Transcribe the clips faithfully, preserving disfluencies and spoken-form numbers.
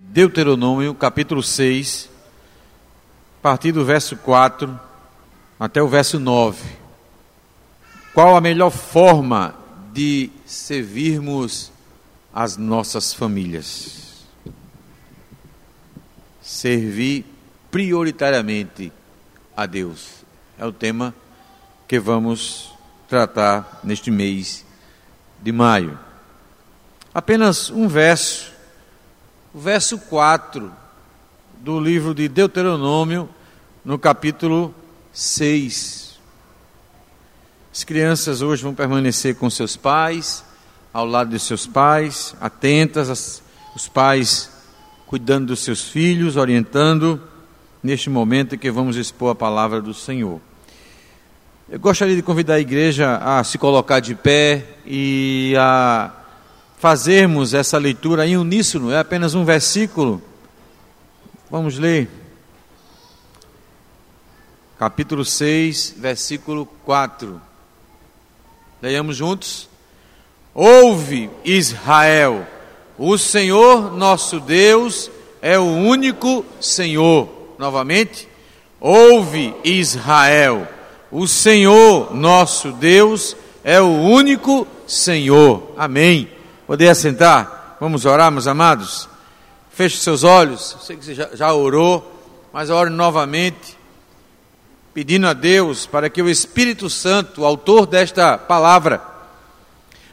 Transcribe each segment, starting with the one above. Deuteronômio, capítulo seis, a partir do verso quatro até o verso nove. Qual a melhor forma de servirmos as nossas famílias? Servir prioritariamente a Deus. É o tema que vamos tratar neste mês de maio. Apenas um verso. O verso quatro do livro de Deuteronômio, no capítulo seis. As crianças hoje vão permanecer com seus pais, ao lado de seus pais, atentas, as, os pais cuidando dos seus filhos, orientando, neste momento em que vamos expor a palavra do Senhor. Eu gostaria de convidar a igreja a se colocar de pé e a fazermos essa leitura em uníssono. É apenas um versículo. Vamos ler. Capítulo seis, versículo quatro. Leiamos juntos. Ouve, Israel, o Senhor nosso Deus é o único Senhor. Novamente. Ouve, Israel, o Senhor nosso Deus é o único Senhor. Amém. Poder assentar? Vamos orar, meus amados? Feche seus olhos. Eu sei que você já, já orou, mas ore novamente, pedindo a Deus para que o Espírito Santo, o autor desta palavra,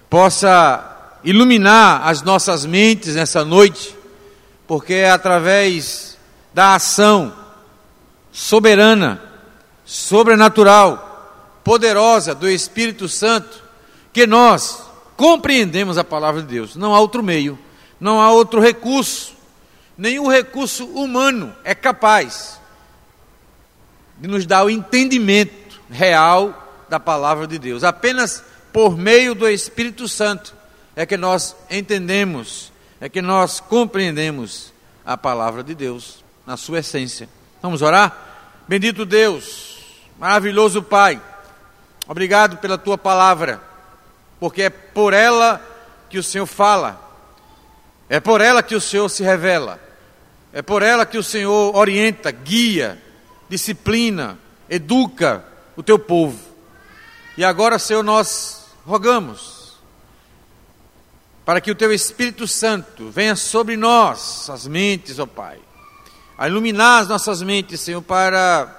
possa iluminar as nossas mentes nessa noite, porque é através da ação soberana, sobrenatural, poderosa do Espírito Santo, que nós compreendemos a palavra de Deus. Não há outro meio, não há outro recurso, nenhum recurso humano é capaz de nos dar o entendimento real da palavra de Deus. Apenas por meio do Espírito Santo é que nós entendemos, é que nós compreendemos a palavra de Deus na sua essência. Vamos orar? Bendito Deus, maravilhoso Pai, obrigado pela tua palavra, porque é por ela que o Senhor fala, é por ela que o Senhor se revela, é por ela que o Senhor orienta, guia, disciplina, educa o teu povo. E agora, Senhor, nós rogamos para que o teu Espírito Santo venha sobre nós, as mentes, ó Pai, a iluminar as nossas mentes, Senhor, para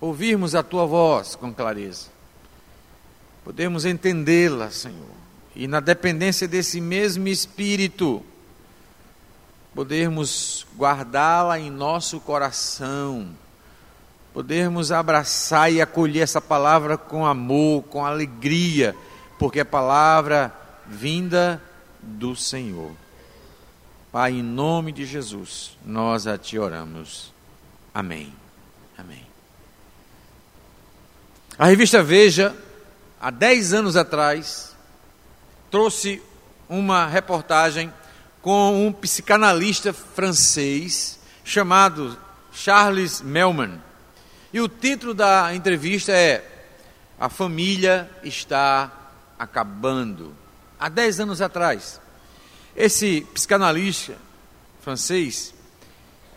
ouvirmos a tua voz com clareza. Podemos entendê-la, Senhor, e na dependência desse mesmo Espírito, podermos guardá-la em nosso coração, podermos abraçar e acolher essa palavra com amor, com alegria, porque é palavra vinda do Senhor. Pai, em nome de Jesus, nós a Ti oramos. Amém. Amém. A revista Veja, há dez anos atrás, trouxe uma reportagem com um psicanalista francês chamado Charles Melman. E o título da entrevista é A Família Está Acabando. Há dez anos atrás, esse psicanalista francês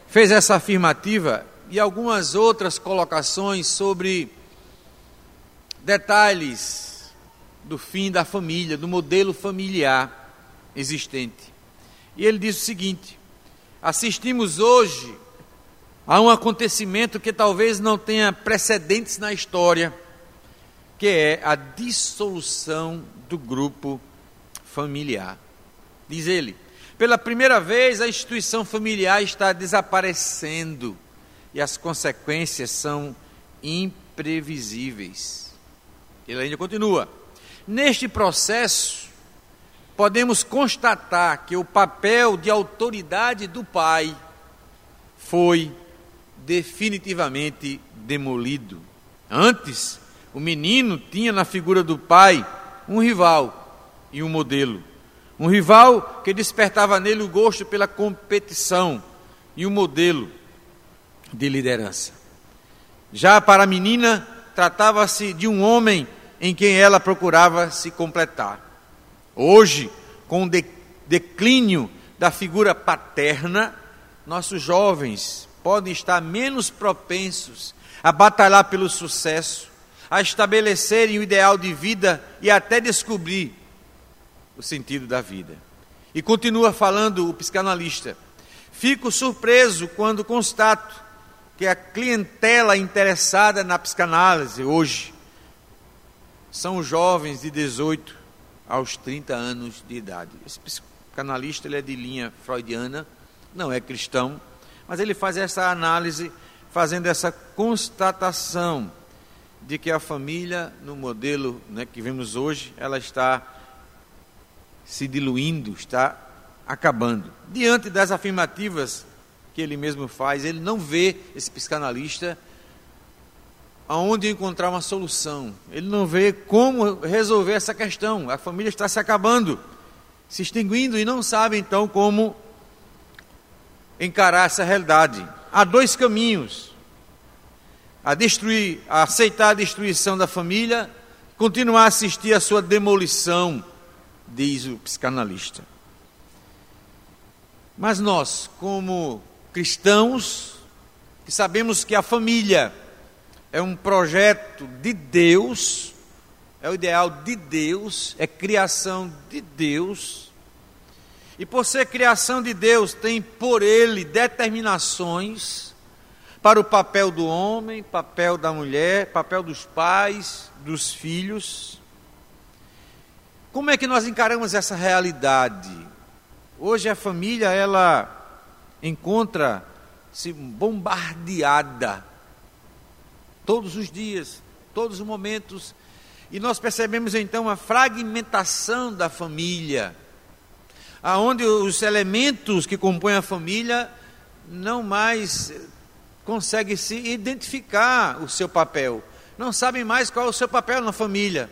fez essa afirmativa e algumas outras colocações sobre detalhes do fim da família, do modelo familiar existente. E ele diz o seguinte: assistimos hoje a um acontecimento que talvez não tenha precedentes na história, que é a dissolução do grupo familiar. Diz ele, pela primeira vez a instituição familiar está desaparecendo e as consequências são imprevisíveis. Ele ainda continua. Neste processo, podemos constatar que o papel de autoridade do pai foi definitivamente demolido. Antes, o menino tinha na figura do pai um rival e um modelo. Um rival que despertava nele o gosto pela competição e um modelo de liderança. Já para a menina, tratava-se de um homem em quem ela procurava se completar. Hoje, com o declínio da figura paterna, nossos jovens podem estar menos propensos a batalhar pelo sucesso, a estabelecerem o ideal de vida e até descobrir o sentido da vida. E continua falando o psicanalista: fico surpreso quando constato que a clientela interessada na psicanálise hoje são jovens de dezoito aos trinta anos de idade. Esse psicanalista, ele é de linha freudiana, não é cristão, mas ele faz essa análise fazendo essa constatação de que a família, no modelo, né, que vemos hoje, ela está se diluindo, está acabando. Diante das afirmativas que ele mesmo faz, ele não vê, esse psicanalista, aonde encontrar uma solução. Ele não vê como resolver essa questão. A família está se acabando, se extinguindo, e não sabe então como encarar essa realidade. Há dois caminhos: a destruir, a aceitar a destruição da família, continuar a assistir à sua demolição, diz o psicanalista. Mas nós, como cristãos, que sabemos que a família é um projeto de Deus, é o ideal de Deus, é criação de Deus, e por ser criação de Deus, tem por ele determinações para o papel do homem, papel da mulher, papel dos pais, dos filhos. Como é que nós encaramos essa realidade? Hoje a família, ela encontra-se bombardeada todos os dias, todos os momentos, e nós percebemos então a fragmentação da família, aonde os elementos que compõem a família não mais conseguem se identificar o seu papel, não sabem mais qual é o seu papel na família.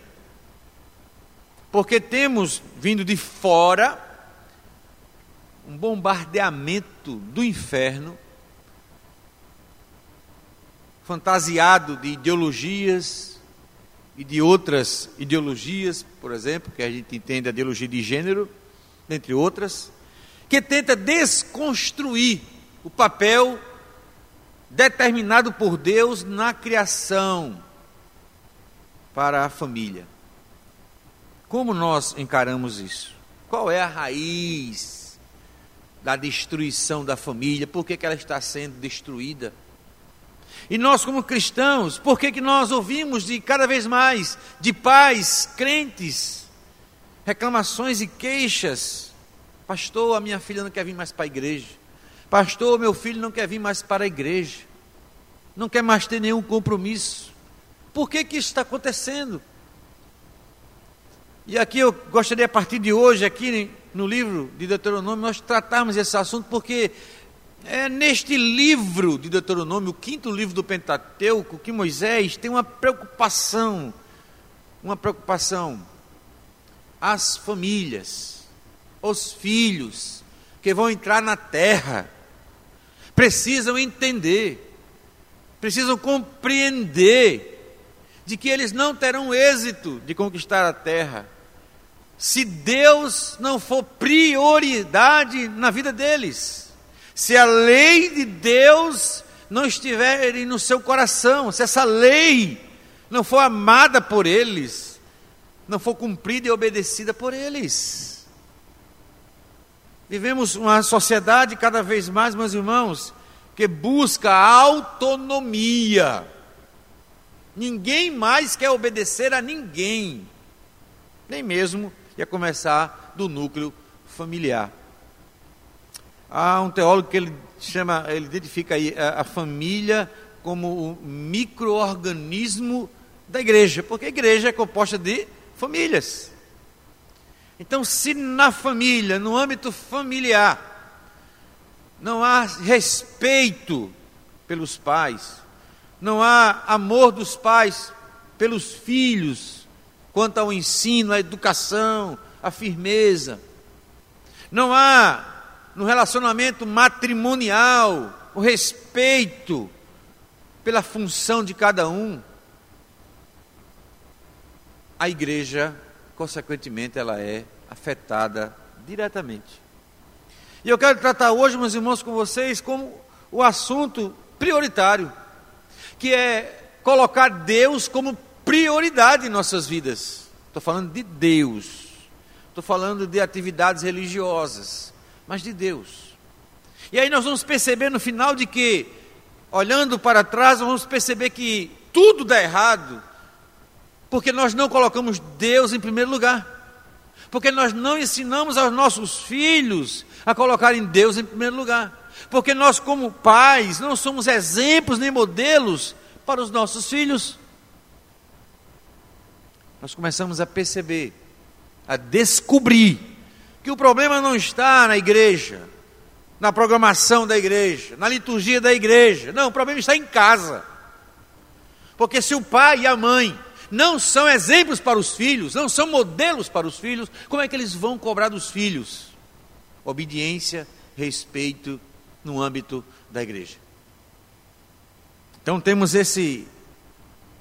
Porque temos, vindo de fora, um bombardeamento do inferno, fantasiado de ideologias e de outras ideologias, por exemplo, que a gente entende a ideologia de gênero, entre outras, que tenta desconstruir o papel determinado por Deus na criação para a família. Como nós encaramos isso? Qual é a raiz da destruição da família? Por que que ela está sendo destruída? E nós, como cristãos, por que que nós ouvimos de cada vez mais de pais, crentes, reclamações e queixas? Pastor, a minha filha não quer vir mais para a igreja. Pastor, meu filho não quer vir mais para a igreja. Não quer mais ter nenhum compromisso. Por que que isso está acontecendo? E aqui eu gostaria, a partir de hoje, aqui no livro de Deuteronômio, nós tratarmos esse assunto, porque é neste livro de Deuteronômio, o quinto livro do Pentateuco, que Moisés tem uma preocupação, uma preocupação, as famílias, os filhos que vão entrar na terra, precisam entender, precisam compreender, de que eles não terão êxito de conquistar a terra se Deus não for prioridade na vida deles, se a lei de Deus não estiver no seu coração, se essa lei não for amada por eles, não for cumprida e obedecida por eles. Vivemos uma sociedade cada vez mais, meus irmãos, que busca autonomia. Ninguém mais quer obedecer a ninguém, nem mesmo ia começar do núcleo familiar. Há um teólogo que ele chama, ele identifica aí a, a família como o micro-organismo da igreja, porque a igreja é composta de famílias. Então, se na família, no âmbito familiar, não há respeito pelos pais, não há amor dos pais pelos filhos, quanto ao ensino, à educação, à firmeza. Não há, no relacionamento matrimonial, o respeito pela função de cada um. A igreja, consequentemente, ela é afetada diretamente. E eu quero tratar hoje, meus irmãos, com vocês, como o assunto prioritário, que é colocar Deus como prioridade em nossas vidas. Estou falando de Deus, estou falando de atividades religiosas, mas de Deus. E aí nós vamos perceber no final de que, olhando para trás, nós vamos perceber que tudo dá errado, porque nós não colocamos Deus em primeiro lugar, porque nós não ensinamos aos nossos filhos a colocarem Deus em primeiro lugar, porque nós como pais não somos exemplos nem modelos para os nossos filhos. Nós começamos a perceber, a descobrir, que o problema não está na igreja, na programação da igreja, na liturgia da igreja, não, o problema está em casa, porque se o pai e a mãe não são exemplos para os filhos, não são modelos para os filhos, como é que eles vão cobrar dos filhos obediência, respeito no âmbito da igreja? Então temos esse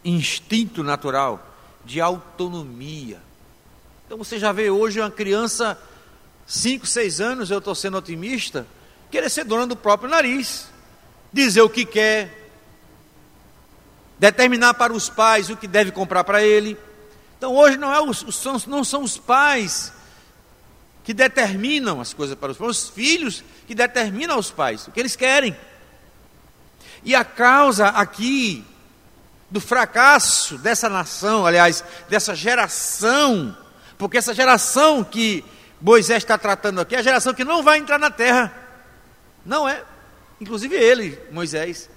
instinto natural de autonomia. Então você já vê hoje uma criança, cinco, seis anos, eu estou sendo otimista, querer ser dona do próprio nariz, dizer o que quer, determinar para os pais o que deve comprar para ele. Então hoje não, é os, não são os pais que determinam as coisas para os pais, os filhos que determinam aos pais o que eles querem. E a causa aqui do fracasso dessa nação, aliás, dessa geração, porque essa geração que Moisés está tratando aqui é a geração que não vai entrar na terra, não é, inclusive ele, Moisés,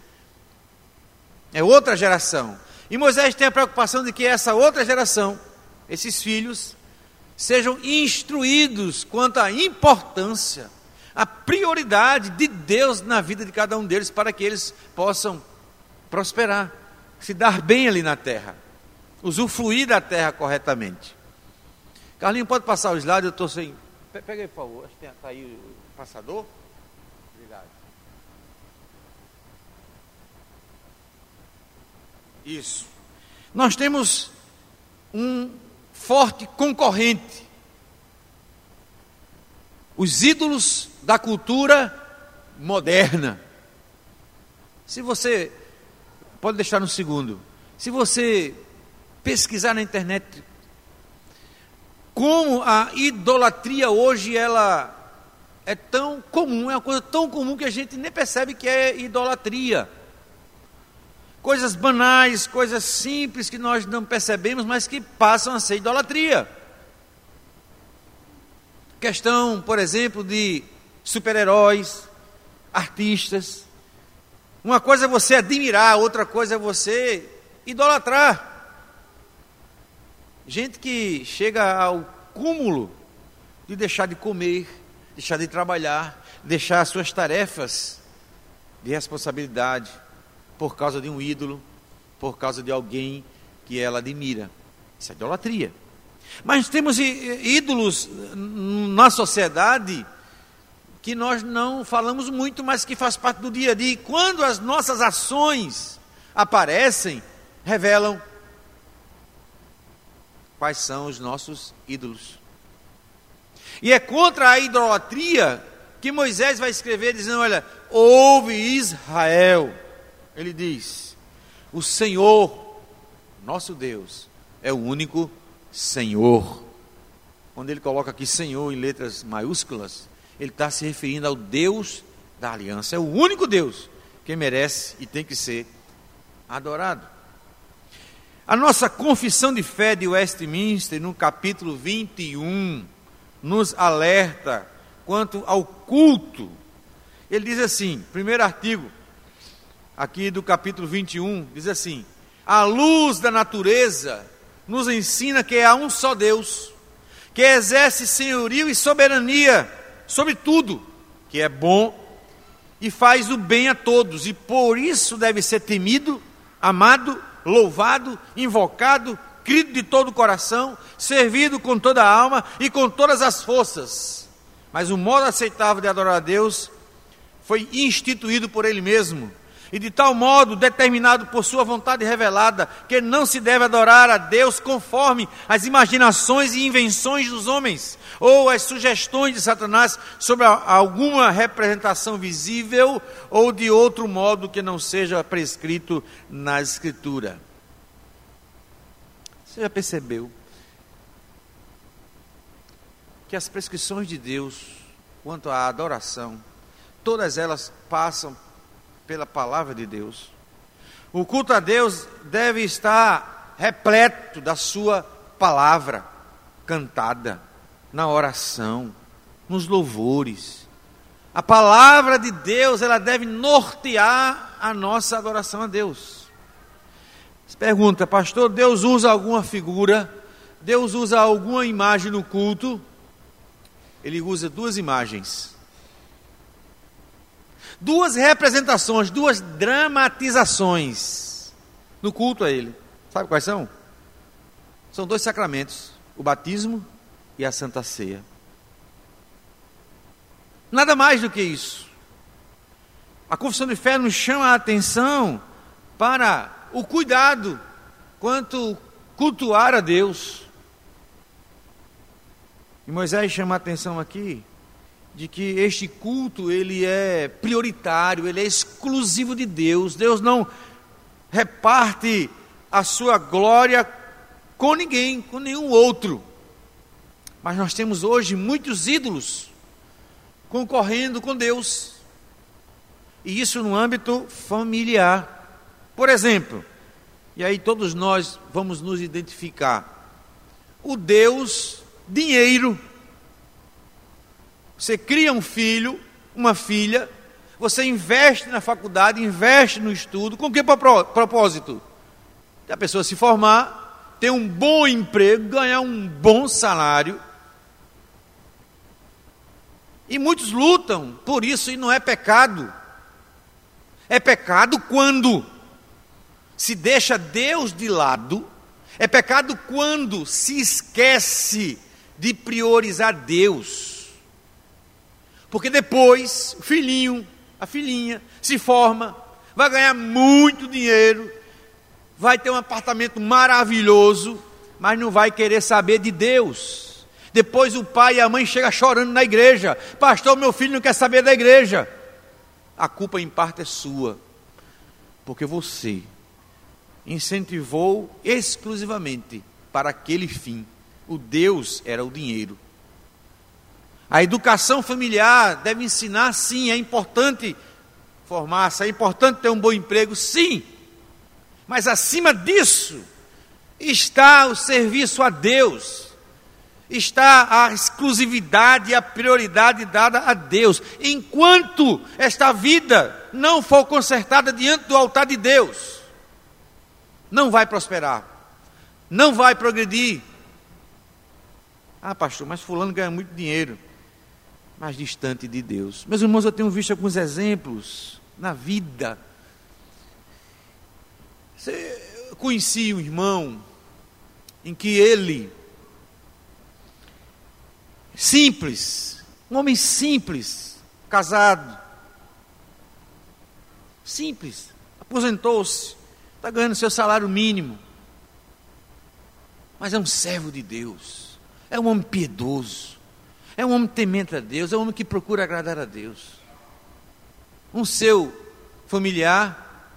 é outra geração, e Moisés tem a preocupação de que essa outra geração, esses filhos, sejam instruídos quanto à importância, à prioridade de Deus na vida de cada um deles, para que eles possam prosperar, se dar bem ali na terra, usufruir da terra corretamente. Carlinhos, pode passar o slide, eu estou sem... Pega aí, por favor, acho que está aí o passador. Obrigado. Isso. Nós temos um forte concorrente. Os ídolos da cultura moderna. Se você... Pode deixar no segundo. Se você pesquisar na internet como a idolatria hoje ela é tão comum, é uma coisa tão comum que a gente nem percebe que é idolatria. Coisas banais, coisas simples que nós não percebemos, mas que passam a ser idolatria. Questão, por exemplo, de super-heróis, artistas. Uma coisa é você admirar, outra coisa é você idolatrar. Gente que chega ao cúmulo de deixar de comer, deixar de trabalhar, deixar as suas tarefas de responsabilidade por causa de um ídolo, por causa de alguém que ela admira. Isso é idolatria. Mas temos ídolos na sociedade que nós não falamos muito, mas que faz parte do dia a dia. E quando as nossas ações aparecem, revelam quais são os nossos ídolos. E é contra a idolatria que Moisés vai escrever dizendo, olha, ouve Israel. Ele diz, o Senhor, nosso Deus, é o único Senhor. Quando ele coloca aqui Senhor em letras maiúsculas, ele está se referindo ao Deus da aliança. É o único Deus que merece e tem que ser adorado. A nossa confissão de fé de Westminster, no capítulo vinte e um, nos alerta quanto ao culto. Ele diz assim, primeiro artigo, aqui do capítulo vinte e um, diz assim, a luz da natureza nos ensina que há um só Deus, que exerce senhorio e soberania sobre tudo que é bom e faz o bem a todos, e por isso deve ser temido, amado, louvado, invocado, crido de todo o coração, servido com toda a alma e com todas as forças. Mas o modo aceitável de adorar a Deus foi instituído por Ele mesmo, e de tal modo determinado por sua vontade revelada, que não se deve adorar a Deus conforme as imaginações e invenções dos homens, ou as sugestões de Satanás sobre alguma representação visível, ou de outro modo que não seja prescrito na Escritura. Você já percebeu que as prescrições de Deus quanto à adoração, todas elas passam pela palavra de Deus? O culto a Deus deve estar repleto da sua palavra cantada, na oração, nos louvores. A palavra de Deus, ela deve nortear a nossa adoração a Deus. Você pergunta, pastor, Deus usa alguma figura? Deus usa alguma imagem no culto? Ele usa duas imagens, duas representações, duas dramatizações no culto a ele. Sabe quais são? São dois sacramentos, o batismo e a Santa Ceia. Nada mais do que isso. A confissão de fé nos chama a atenção para o cuidado quanto cultuar a Deus. E Moisés chama a atenção aqui de que este culto, ele é prioritário, ele é exclusivo de Deus. Deus não reparte a sua glória com ninguém, com nenhum outro. Mas nós temos hoje muitos ídolos concorrendo com Deus. E isso no âmbito familiar. Por exemplo, e aí todos nós vamos nos identificar, o Deus... dinheiro. Você cria um filho, uma filha, você investe na faculdade, investe no estudo, com que propósito? A pessoa se formar, ter um bom emprego, ganhar um bom salário. E muitos lutam por isso, e não é pecado. É pecado quando se deixa Deus de lado, é pecado quando se esquece de priorizar Deus, porque depois o filhinho, a filhinha se forma, vai ganhar muito dinheiro, vai ter um apartamento maravilhoso, mas não vai querer saber de Deus. Depois o pai e a mãe chegam chorando na igreja: pastor, meu filho não quer saber da igreja. A culpa em parte é sua, porque você incentivou exclusivamente para aquele fim. O Deus era o dinheiro. A educação familiar deve ensinar, sim, é importante formar-se, é importante ter um bom emprego, sim. Mas acima disso está o serviço a Deus, está a exclusividade e a prioridade dada a Deus. Enquanto esta vida não for consertada diante do altar de Deus, não vai prosperar, não vai progredir. Ah, pastor, mas fulano ganha muito dinheiro, mas distante de Deus. Meus irmãos, eu tenho visto alguns exemplos na vida. Eu conheci um irmão em que ele, simples, um homem simples, casado, simples, aposentou-se, está ganhando seu salário mínimo, mas é um servo de Deus, é um homem piedoso, é um homem temente a Deus, é um homem que procura agradar a Deus. Um seu familiar,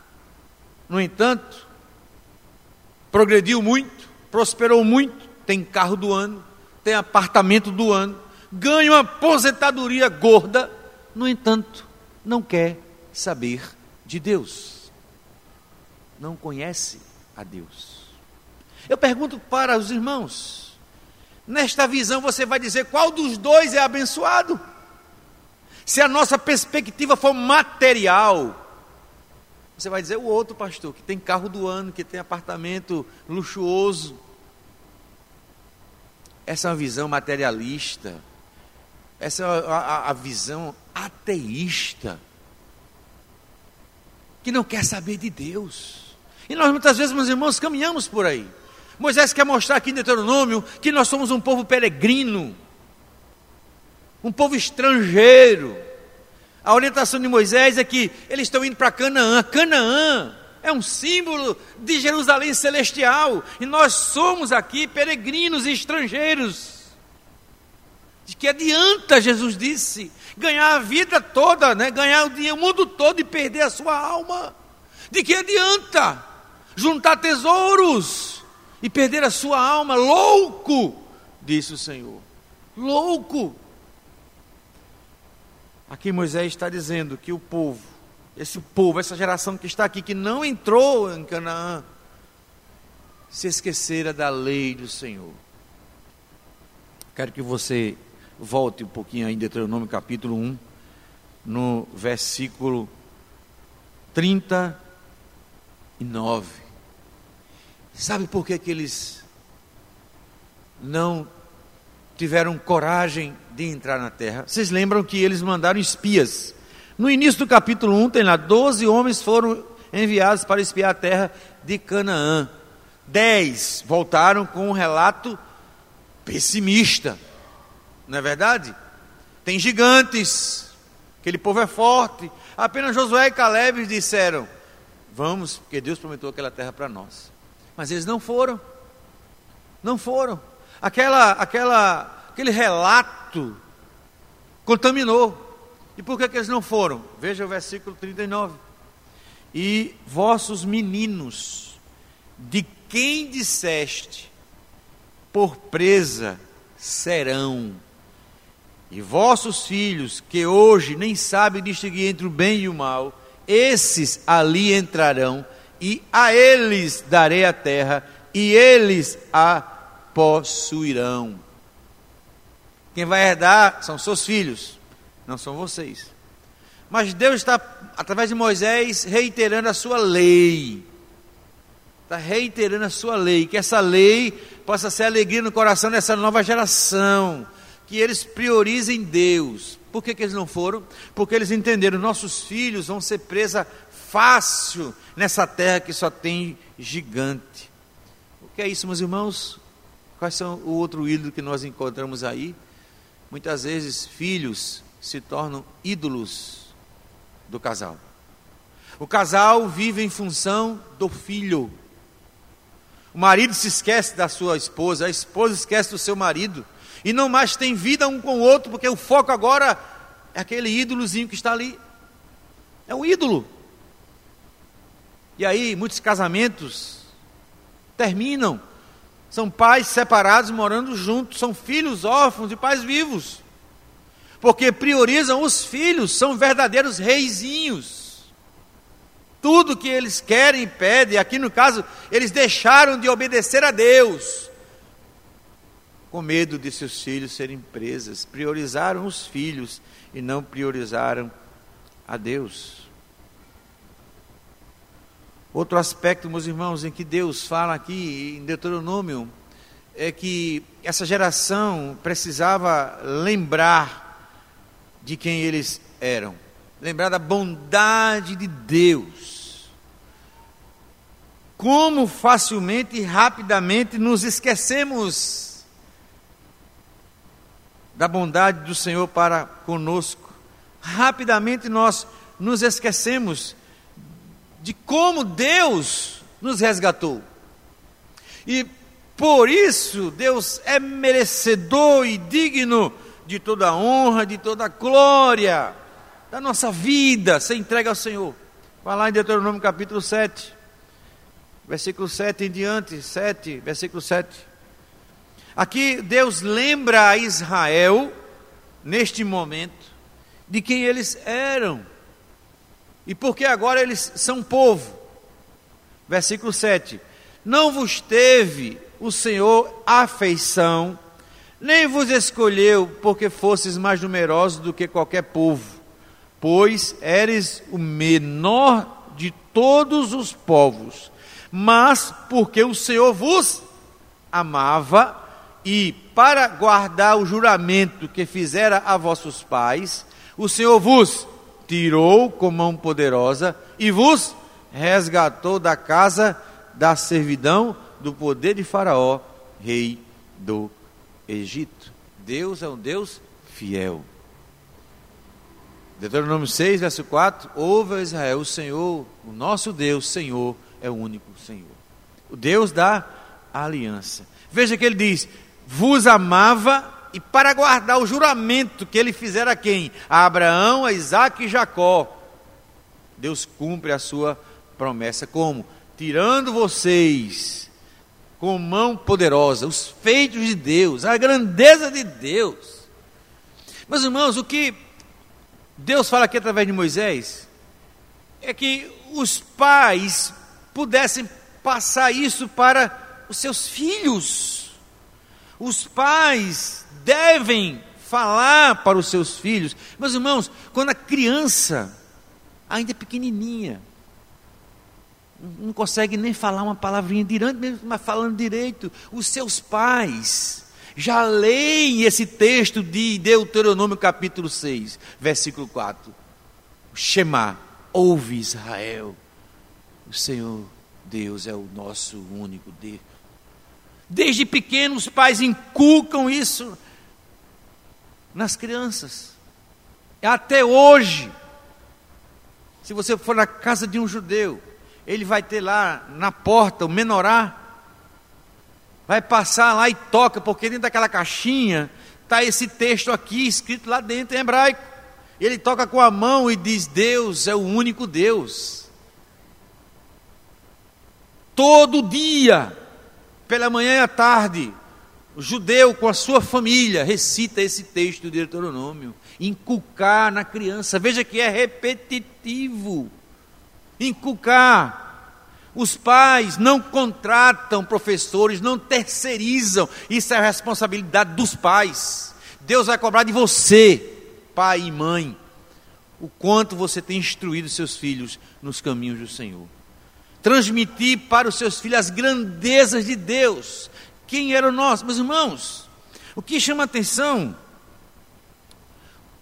no entanto, progrediu muito, prosperou muito, tem carro do ano, tem apartamento do ano, ganha uma aposentadoria gorda, no entanto, não quer saber de Deus, não conhece a Deus. Eu pergunto para os irmãos, nesta visão você vai dizer qual dos dois é abençoado? Se a nossa perspectiva for material, você vai dizer o outro, pastor, que tem carro do ano, que tem apartamento luxuoso. Essa é uma visão materialista, essa é a, a, a visão ateísta, que não quer saber de Deus. E nós muitas vezes, meus irmãos, caminhamos por aí. Moisés quer mostrar aqui em Deuteronômio que nós somos um povo peregrino, um povo estrangeiro, A orientação de Moisés é que eles estão indo para Canaã. Canaã é um símbolo de Jerusalém celestial. E nós somos aqui peregrinos e estrangeiros. De que adianta, Jesus disse, ganhar a vida toda, né? Ganhar o dinheiro, o mundo todo e perder a sua alma. De que adianta juntar tesouros e perder a sua alma? Louco, disse o Senhor. Louco. Aqui Moisés está dizendo que o povo, esse povo, essa geração que está aqui, que não entrou em Canaã, se esquecera da lei do Senhor. Quero que você volte um pouquinho aí em Deuteronômio capítulo um, no versículo trinta e nove. Sabe por que, que eles não tiveram coragem de entrar na terra? Vocês lembram que eles mandaram espias. No início do capítulo um tem lá, doze homens foram enviados para espiar a terra de Canaã. Dez voltaram com um relato pessimista. Não é verdade? Tem gigantes, aquele povo é forte. Apenas Josué e Calebe disseram, vamos, porque Deus prometeu aquela terra para nós. Mas eles não foram. Não foram. Aquela, aquela, aquele relato contaminou. E por que, que eles não foram? Veja o versículo trinta e nove. E vossos meninos, de quem disseste, por presa serão. E vossos filhos, que hoje nem sabem distinguir entre o bem e o mal, esses ali entrarão, e a eles darei a terra, e eles a possuirão. Quem vai herdar são seus filhos, não são vocês. Mas Deus está, através de Moisés, reiterando a sua lei. Está reiterando a sua lei, que essa lei possa ser alegria no coração dessa nova geração, que eles priorizem Deus. Por que, que eles não foram? Porque eles entenderam, nossos filhos vão ser presa fácil nessa terra que só tem gigante. O que é isso, meus irmãos? Quais são o outro ídolo que nós encontramos aí? Muitas vezes filhos se tornam ídolos do casal. O casal vive em função do filho. O marido se esquece da sua esposa, a esposa esquece do seu marido. E não mais tem vida um com o outro, porque o foco agora é aquele ídolozinho que está ali. É o ídolo. E aí muitos casamentos terminam. São pais separados morando juntos, são filhos órfãos de pais vivos, porque priorizam os filhos, são verdadeiros reizinhos. Tudo que eles querem e pedem, aqui no caso, eles deixaram de obedecer a Deus, com medo de seus filhos serem presas, priorizaram os filhos e não priorizaram a Deus. Outro aspecto, meus irmãos, em que Deus fala aqui em Deuteronômio, é que essa geração precisava lembrar de quem eles eram, lembrar da bondade de Deus. Como facilmente e rapidamente nos esquecemos da bondade do Senhor para conosco. Rapidamente nós nos esquecemos de como Deus nos resgatou. E por isso Deus é merecedor e digno de toda a honra, de toda a glória da nossa vida, se entrega ao Senhor. Vai lá em Deuteronômio capítulo sete, versículo sete em diante, sete, versículo sete. Aqui Deus lembra a Israel, neste momento, de quem eles eram. E porque agora eles são povo. Versículo sete. Não vos teve o Senhor afeição, nem vos escolheu porque fosses mais numerosos do que qualquer povo, pois eres o menor de todos os povos, mas porque o Senhor vos amava e para guardar o juramento que fizera a vossos pais, o Senhor vos tirou com mão poderosa e vos resgatou da casa da servidão do poder de Faraó, rei do Egito. Deus é um Deus fiel. Deuteronômio seis, verso quatro, ouve Israel, o Senhor, o nosso Deus, Senhor, é o único Senhor. O Deus da aliança. Veja que ele diz, vos amava e para guardar o juramento que ele fizera a quem? A Abraão, a Isaac e Jacó. Deus cumpre a sua promessa como? Tirando vocês com mão poderosa, os feitos de Deus, a grandeza de Deus. Meus irmãos, o que Deus fala aqui através de Moisés é que os pais pudessem passar isso para os seus filhos. Os pais devem falar para os seus filhos. Meus irmãos, quando a criança ainda é pequenininha, não consegue nem falar uma palavrinha direito, mesmo falando direito, os seus pais já leem esse texto de Deuteronômio capítulo seis, versículo quatro. Shema, ouve Israel, o Senhor Deus é o nosso único Deus. Desde pequeno os pais inculcam isso nas crianças. Até hoje, se você for na casa de um judeu, ele vai ter lá na porta o menorá, vai passar lá e toca, porque dentro daquela caixinha está esse texto aqui, escrito lá dentro em hebraico. Ele toca com a mão e diz, Deus é o único Deus. Todo dia, pela manhã e à tarde, o judeu com a sua família recita esse texto do Deuteronômio. Inculcar na criança, veja que é repetitivo. Inculcar. Os pais não contratam professores, não terceirizam. Isso é a responsabilidade dos pais. Deus vai cobrar de você, pai e mãe, o quanto você tem instruído seus filhos nos caminhos do Senhor. Transmitir para os seus filhos as grandezas de Deus. Quem era o nosso? Meus irmãos, o que chama a atenção,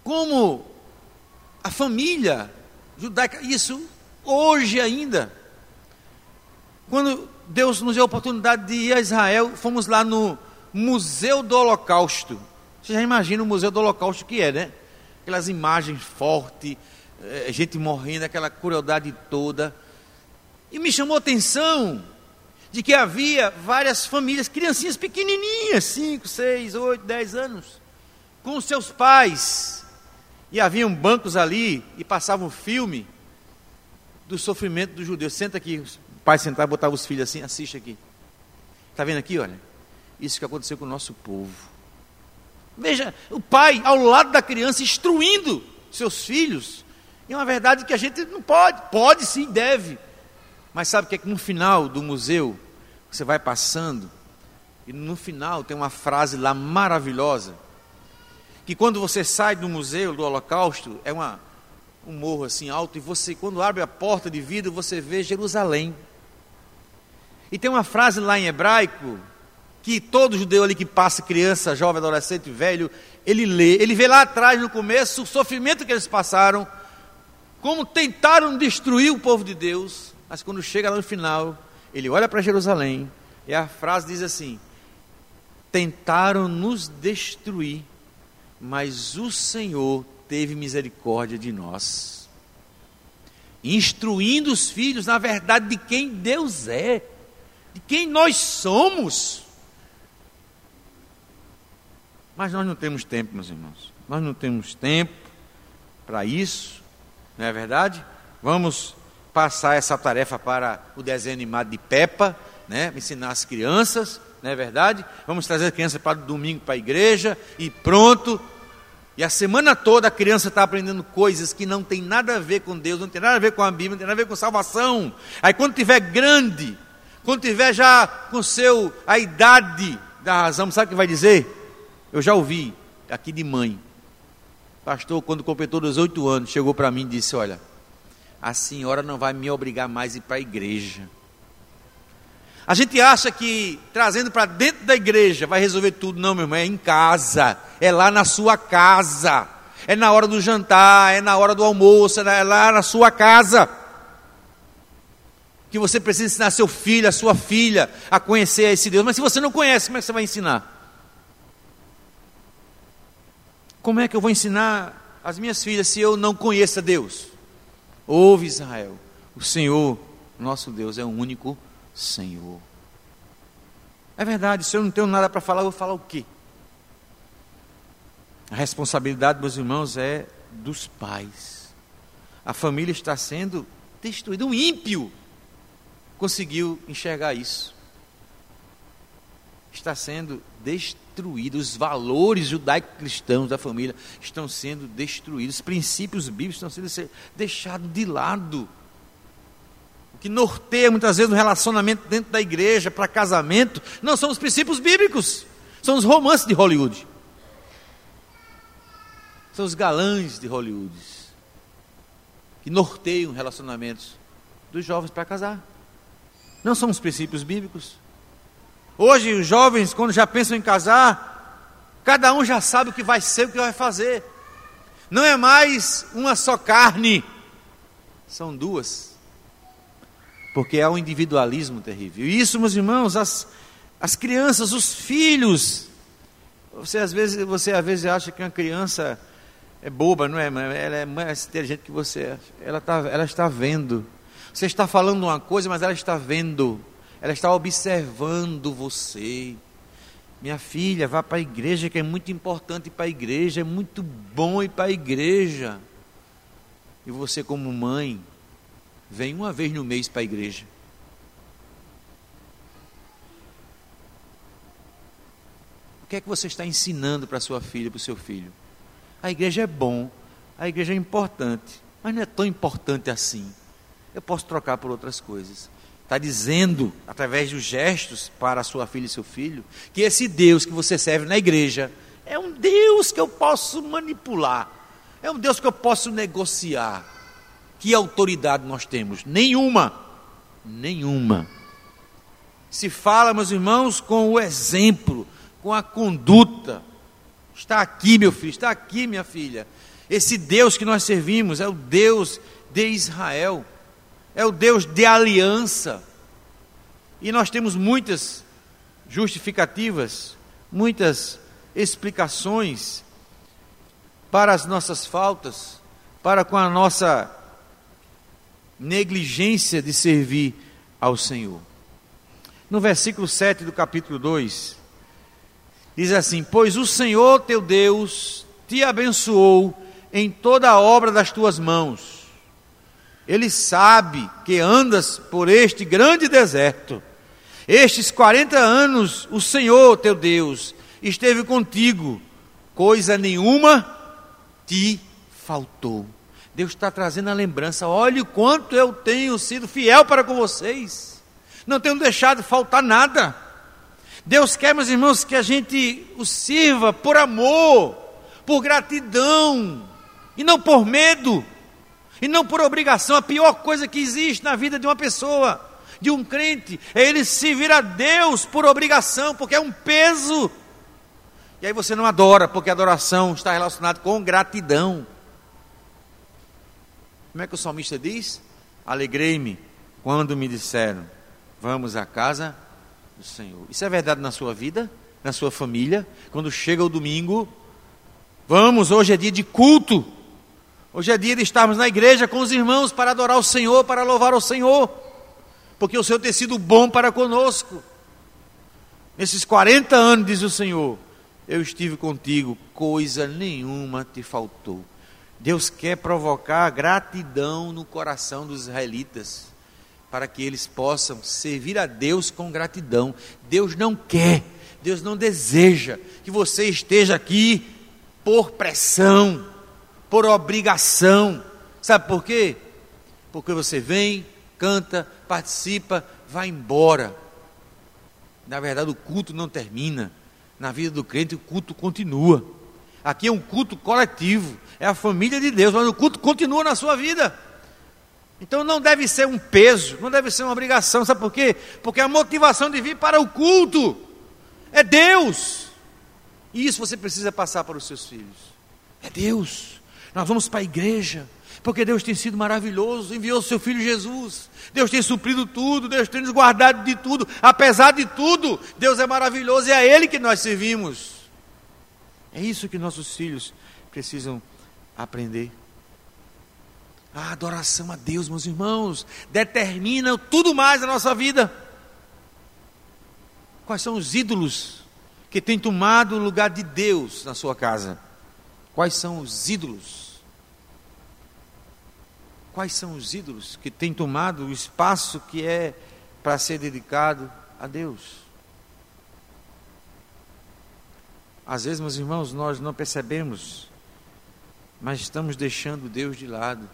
como a família judaica, isso hoje ainda, quando Deus nos deu a oportunidade de ir a Israel, fomos lá no Museu do Holocausto. Você já imagina o Museu do Holocausto que é, né? Aquelas imagens fortes, gente morrendo, aquela crueldade toda. E me chamou a atenção de que havia várias famílias, criancinhas pequenininhas, cinco, seis, oito, dez anos, com seus pais. E haviam bancos ali e passavam filme do sofrimento dos judeus. Senta aqui, pai sentava, botava os filhos assim, assiste aqui. Está vendo aqui, olha? Isso que aconteceu com o nosso povo. Veja, o pai ao lado da criança, instruindo seus filhos. E é uma verdade que a gente não pode, pode sim, deve. Mas sabe o que é que no final do museu, você vai passando, e no final tem uma frase lá maravilhosa, que quando você sai do museu do Holocausto, é uma, um morro assim alto, e você, quando abre a porta de vidro, você vê Jerusalém. E tem uma frase lá em hebraico, que todo judeu ali que passa, criança, jovem, adolescente, velho, ele lê, ele vê lá atrás no começo o sofrimento que eles passaram, como tentaram destruir o povo de Deus, mas quando chega lá no final, ele olha para Jerusalém, e a frase diz assim, tentaram nos destruir, mas o Senhor teve misericórdia de nós. Instruindo os filhos, na verdade, de quem Deus é, de quem nós somos. Mas nós não temos tempo, meus irmãos. Nós não temos tempo para isso, não é verdade? Vamos passar essa tarefa para o desenho animado de Peppa, né? Ensinar as crianças, não é verdade? Vamos trazer a criança para o domingo para a igreja e pronto. E a semana toda a criança está aprendendo coisas que não tem nada a ver com Deus, não tem nada a ver com a Bíblia, não tem nada a ver com salvação. Aí quando tiver grande, quando tiver já com seu, a idade da razão, sabe o que vai dizer? Eu já ouvi aqui de mãe. Pastor, quando completou dezoito anos, chegou para mim e disse, olha, a senhora não vai me obrigar mais a ir para a igreja. A gente acha que trazendo para dentro da igreja vai resolver tudo. Não, meu irmão, é em casa, é lá na sua casa, é na hora do jantar, é na hora do almoço, é lá na sua casa, que você precisa ensinar seu filho, a sua filha, a conhecer esse Deus. Mas se você não conhece, como é que você vai ensinar? Como é que eu vou ensinar as minhas filhas, se eu não conheço a Deus. Ouve, Israel, o Senhor, nosso Deus, é o único Senhor. É verdade, se eu não tenho nada para falar, eu vou falar o quê? A responsabilidade, meus irmãos, é dos pais. A família está sendo destruída. Um ímpio conseguiu enxergar isso. Está sendo destruído. Os valores judaico-cristãos da família estão sendo destruídos. Os princípios bíblicos estão sendo deixados de lado. O que norteia muitas vezes o relacionamento dentro da igreja para casamento não são os princípios bíblicos, são os romances de Hollywood. São os galãs de Hollywood que norteiam relacionamentos dos jovens para casar. Não são os princípios bíblicos. Hoje os jovens, quando já pensam em casar, cada um já sabe o que vai ser, o que vai fazer. Não é mais uma só carne, são duas. Porque há um individualismo terrível. E isso, meus irmãos, as, as crianças, os filhos. Você às vezes, você às vezes acha que uma criança é boba, não é? Ela é mais inteligente que você. Ela está, ela está vendo. Você está falando uma coisa, mas ela está vendo. Ela está observando você. Minha filha, vá para a igreja, que é muito importante para a igreja. É muito bom ir para a igreja. E você, como mãe, vem uma vez no mês para a igreja. O que é que você está ensinando para a sua filha, para o seu filho? A igreja é bom, a igreja é importante, mas não é tão importante assim. Eu posso trocar por outras coisas. Está dizendo, através dos gestos, para a sua filha e seu filho, que esse Deus que você serve na igreja é um Deus que eu posso manipular, é um Deus que eu posso negociar. Que autoridade nós temos? Nenhuma, nenhuma. Se fala, meus irmãos, com o exemplo, com a conduta. Está aqui, meu filho, está aqui, minha filha. Esse Deus que nós servimos é o Deus de Israel. É o Deus de aliança. E nós temos muitas justificativas, muitas explicações para as nossas faltas, para com a nossa negligência de servir ao Senhor. No versículo sete do capítulo dois, diz assim: pois o Senhor teu Deus te abençoou em toda a obra das tuas mãos. Ele sabe que andas por este grande deserto. Estes quarenta anos o Senhor teu Deus esteve contigo, coisa nenhuma te faltou. Deus está trazendo a lembrança: olha o quanto eu tenho sido fiel para com vocês, não tenho deixado faltar nada. Deus quer, meus irmãos, que a gente o sirva por amor, por gratidão, e não por medo, e não por obrigação. A pior coisa que existe na vida de uma pessoa, de um crente, é ele se vir a Deus por obrigação, porque é um peso. E aí você não adora, porque a adoração está relacionada com gratidão. Como é que o salmista diz? Alegrei-me quando me disseram: vamos à casa do Senhor. Isso é verdade na sua vida, na sua família? Quando chega o domingo, vamos, hoje é dia de culto. Hoje é dia de estarmos na igreja com os irmãos para adorar o Senhor, para louvar o Senhor, porque o Senhor tem sido bom para conosco. Nesses quarenta anos, diz o Senhor, eu estive contigo, coisa nenhuma te faltou. Deus quer provocar gratidão no coração dos israelitas, para que eles possam servir a Deus com gratidão. Deus não quer, Deus não deseja que você esteja aqui por pressão, por obrigação. Sabe por quê? Porque você vem, canta, participa, vai embora. Na verdade, o culto não termina. Na vida do crente, o culto continua. Aqui é um culto coletivo, é a família de Deus, mas o culto continua na sua vida. Então não deve ser um peso, não deve ser uma obrigação. Sabe por quê? Porque a motivação de vir para o culto é Deus. E isso você precisa passar para os seus filhos. É Deus. Nós vamos para a igreja porque Deus tem sido maravilhoso, enviou o seu filho Jesus, Deus tem suprido tudo, Deus tem nos guardado de tudo, apesar de tudo, Deus é maravilhoso e é a Ele que nós servimos. É isso que nossos filhos precisam aprender. A adoração a Deus, meus irmãos, determina tudo mais na nossa vida. Quais são os ídolos que têm tomado o lugar de Deus na sua casa? Quais são os ídolos? Quais são os ídolos que têm tomado o espaço que é para ser dedicado a Deus? Às vezes, meus irmãos, nós não percebemos, mas estamos deixando Deus de lado,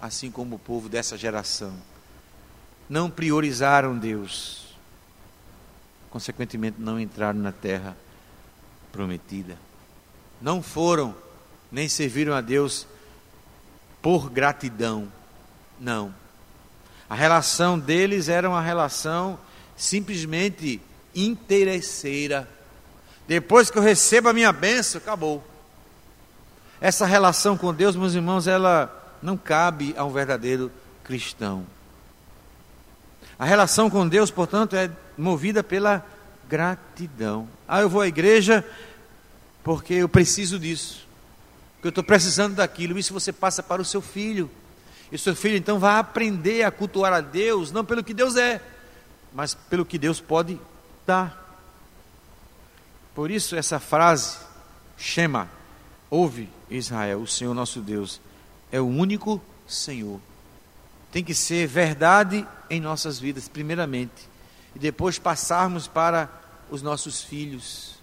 assim como o povo dessa geração. Não priorizaram Deus, consequentemente não entraram na terra prometida. Não foram, nem serviram a Deus por gratidão, não. A relação deles era uma relação simplesmente interesseira. Depois que eu recebo a minha bênção, acabou. Essa relação com Deus, meus irmãos, ela não cabe a um verdadeiro cristão. A relação com Deus, portanto, é movida pela gratidão. Ah, eu vou à igreja porque eu preciso disso, porque eu estou precisando daquilo. Isso você passa para o seu filho. E o seu filho, então, vai aprender a cultuar a Deus, não pelo que Deus é, mas pelo que Deus pode dar. Por isso essa frase, Shema, ouve Israel, o Senhor nosso Deus é o único Senhor. Tem que ser verdade em nossas vidas, primeiramente, e depois passarmos para os nossos filhos.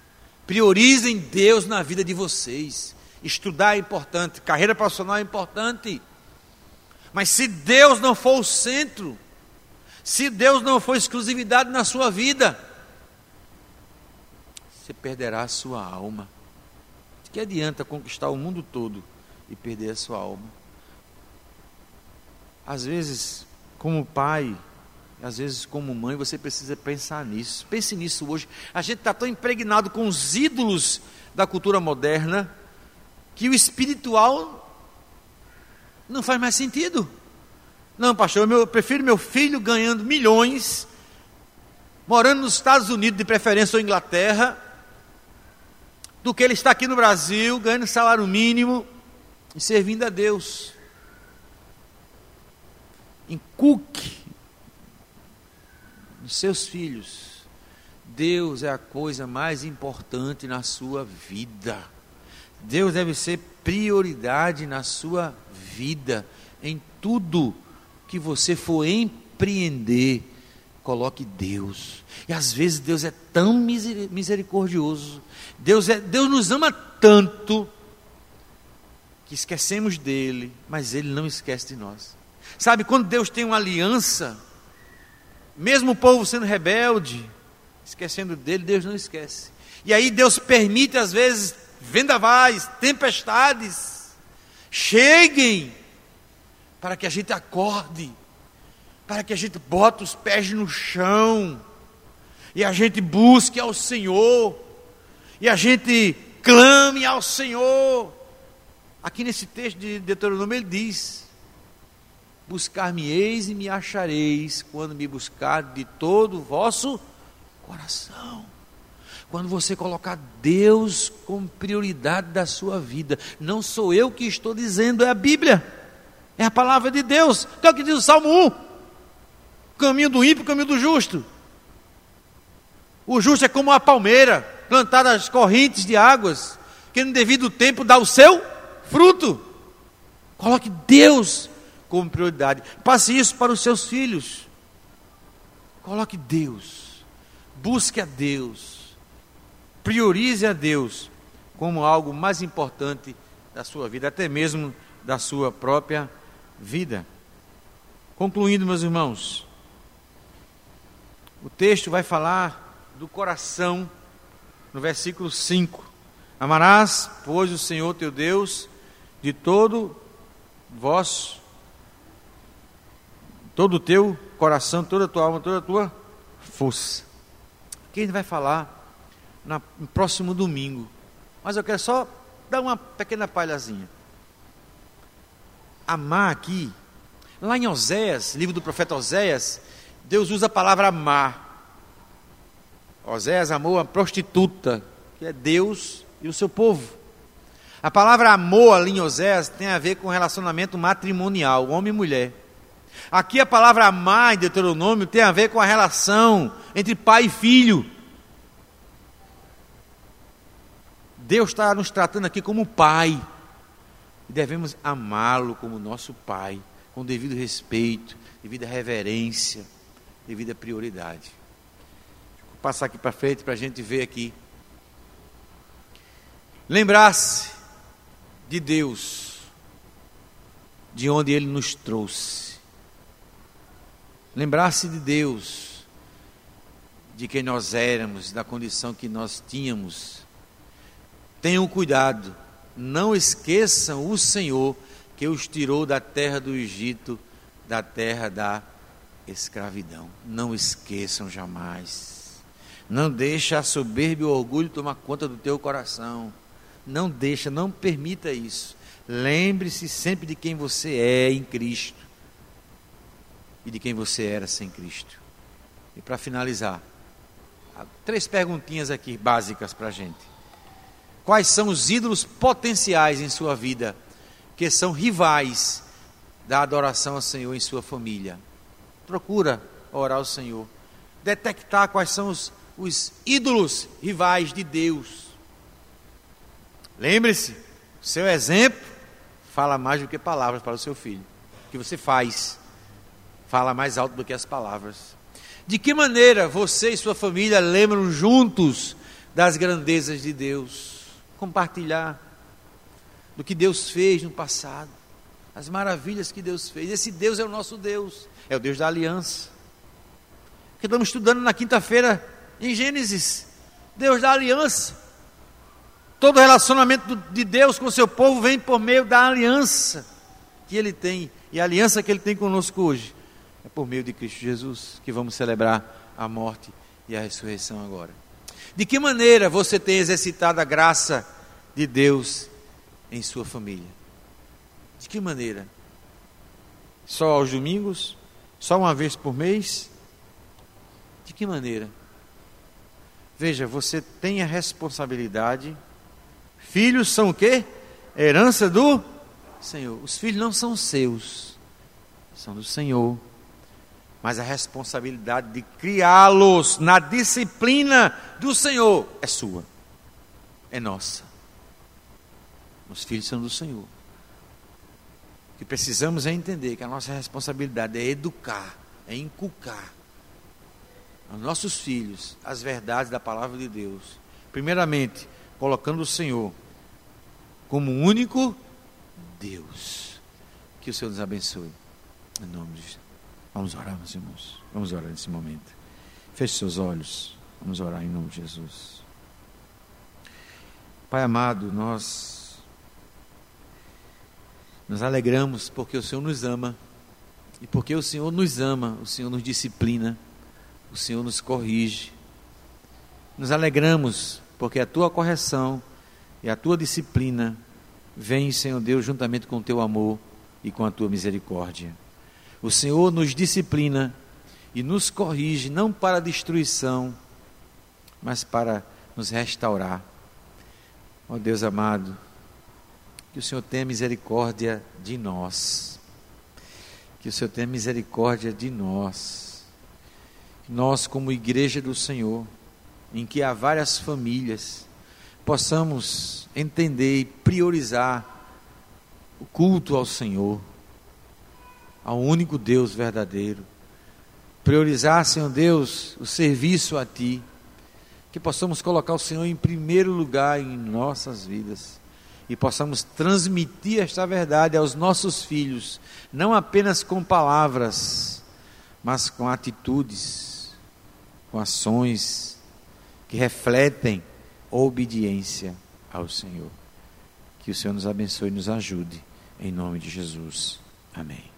Priorizem Deus na vida de vocês. Estudar é importante, carreira profissional é importante. Mas se Deus não for o centro, se Deus não for exclusividade na sua vida, você perderá a sua alma. De que adianta conquistar o mundo todo e perder a sua alma? Às vezes, como pai, às vezes como mãe, você precisa pensar nisso. Pense nisso hoje. A gente está tão impregnado com os ídolos da cultura moderna que o espiritual não faz mais sentido. Não, pastor, eu prefiro meu filho ganhando milhões, morando nos Estados Unidos, de preferência, ou Inglaterra, do que ele está aqui no Brasil, ganhando salário mínimo e servindo a Deus. Inculque nos seus filhos, Deus é a coisa mais importante na sua vida. Deus deve ser prioridade na sua vida. Em tudo que você for empreender, coloque Deus. E às vezes Deus é tão misericordioso, Deus, é, Deus nos ama tanto, que esquecemos dele, mas ele não esquece de nós. Sabe, quando Deus tem uma aliança, mesmo o povo sendo rebelde, esquecendo dele, Deus não esquece. E aí Deus permite às vezes vendavais, tempestades, cheguem, para que a gente acorde, para que a gente bote os pés no chão, e a gente busque ao Senhor, e a gente clame ao Senhor. Aqui nesse texto de Deuteronômio ele diz: buscar-me-eis e me achareis, quando me buscar de todo o vosso coração. Quando você colocar Deus como prioridade da sua vida, não sou eu que estou dizendo, é a Bíblia, é a palavra de Deus, que é o que diz o Salmo um. Caminho do ímpio, caminho do justo. O justo é como uma palmeira plantada às correntes de águas, que no devido tempo dá o seu fruto. Coloque Deus como prioridade. Passe isso para os seus filhos. Coloque Deus. Busque a Deus. Priorize a Deus como algo mais importante da sua vida, até mesmo da sua própria vida. Concluindo, meus irmãos, o texto vai falar do coração, no versículo cinco. Amarás, pois, o Senhor teu Deus de todo vosso, todo o teu coração, toda a tua alma, toda a tua força. Aqui a gente vai falar na, no próximo domingo. Mas eu quero só dar uma pequena palhazinha. Amar aqui, lá em Oséias, livro do profeta Oséias, Deus usa a palavra amar. Oséias amou a prostituta, que é Deus e o seu povo. A palavra amor ali em Oséias tem a ver com relacionamento matrimonial, homem e mulher. Aqui a palavra amar em Deuteronômio tem a ver com a relação entre pai e filho. Deus está nos tratando aqui como pai. E devemos amá-lo como nosso pai, com devido respeito, devida reverência, devida prioridade. Vou passar aqui para frente para a gente ver aqui. Lembrar-se de Deus, de onde Ele nos trouxe. Lembrar-se de Deus, de quem nós éramos, da condição que nós tínhamos. Tenham cuidado, não esqueçam o Senhor que os tirou da terra do Egito, da terra da escravidão. Não esqueçam jamais. Não deixa a soberba e o orgulho tomar conta do teu coração. Não deixa, não permita isso. Lembre-se sempre de quem você é em Cristo e de quem você era sem Cristo. E para finalizar, três perguntinhas aqui básicas para a gente. Quais são os ídolos potenciais em sua vida, que são rivais da adoração ao Senhor em sua família? Procura orar ao Senhor, detectar quais são os, os ídolos rivais de Deus. Lembre-se, seu exemplo fala mais do que palavras para o seu filho. O que você faz fala mais alto do que as palavras. De que maneira você e sua família lembram juntos das grandezas de Deus? Compartilhar do que Deus fez no passado, as maravilhas que Deus fez. Esse Deus é o nosso Deus, é o Deus da aliança, que estamos estudando na quinta-feira em Gênesis. Deus da aliança, todo relacionamento de Deus com o seu povo vem por meio da aliança que Ele tem, e a aliança que Ele tem conosco hoje é por meio de Cristo Jesus, que vamos celebrar a morte e a ressurreição agora. De que maneira você tem exercitado a graça de Deus em sua família? De que maneira? Só aos domingos? Só uma vez por mês? De que maneira? Veja, você tem a responsabilidade. Filhos são o quê? Herança do Senhor. Os filhos não são seus, são do Senhor. Mas a responsabilidade de criá-los na disciplina do Senhor é sua, é nossa. Os filhos são do Senhor. O que precisamos é entender que a nossa responsabilidade é educar, é inculcar aos nossos filhos as verdades da palavra de Deus. Primeiramente, colocando o Senhor como o único Deus. Que o Senhor nos abençoe. Em nome de Jesus. Vamos orar, meus irmãos. Vamos orar nesse momento. Feche seus olhos. Vamos orar em nome de Jesus. Pai amado, nós nos alegramos porque o Senhor nos ama. E porque o Senhor nos ama, o Senhor nos disciplina, o Senhor nos corrige. Nos alegramos porque a tua correção e a tua disciplina vem, Senhor Deus, juntamente com o teu amor e com a tua misericórdia. O Senhor nos disciplina e nos corrige, não para destruição, mas para nos restaurar. Ó Deus amado, que o Senhor tenha misericórdia de nós, que o Senhor tenha misericórdia de nós, nós como igreja do Senhor, em que há várias famílias, possamos entender e priorizar o culto ao Senhor, ao único Deus verdadeiro, priorizar, Senhor Deus, o serviço a Ti, que possamos colocar o Senhor em primeiro lugar em nossas vidas, e possamos transmitir esta verdade aos nossos filhos, não apenas com palavras, mas com atitudes, com ações, que refletem a obediência ao Senhor. Que o Senhor nos abençoe e nos ajude, em nome de Jesus. Amém.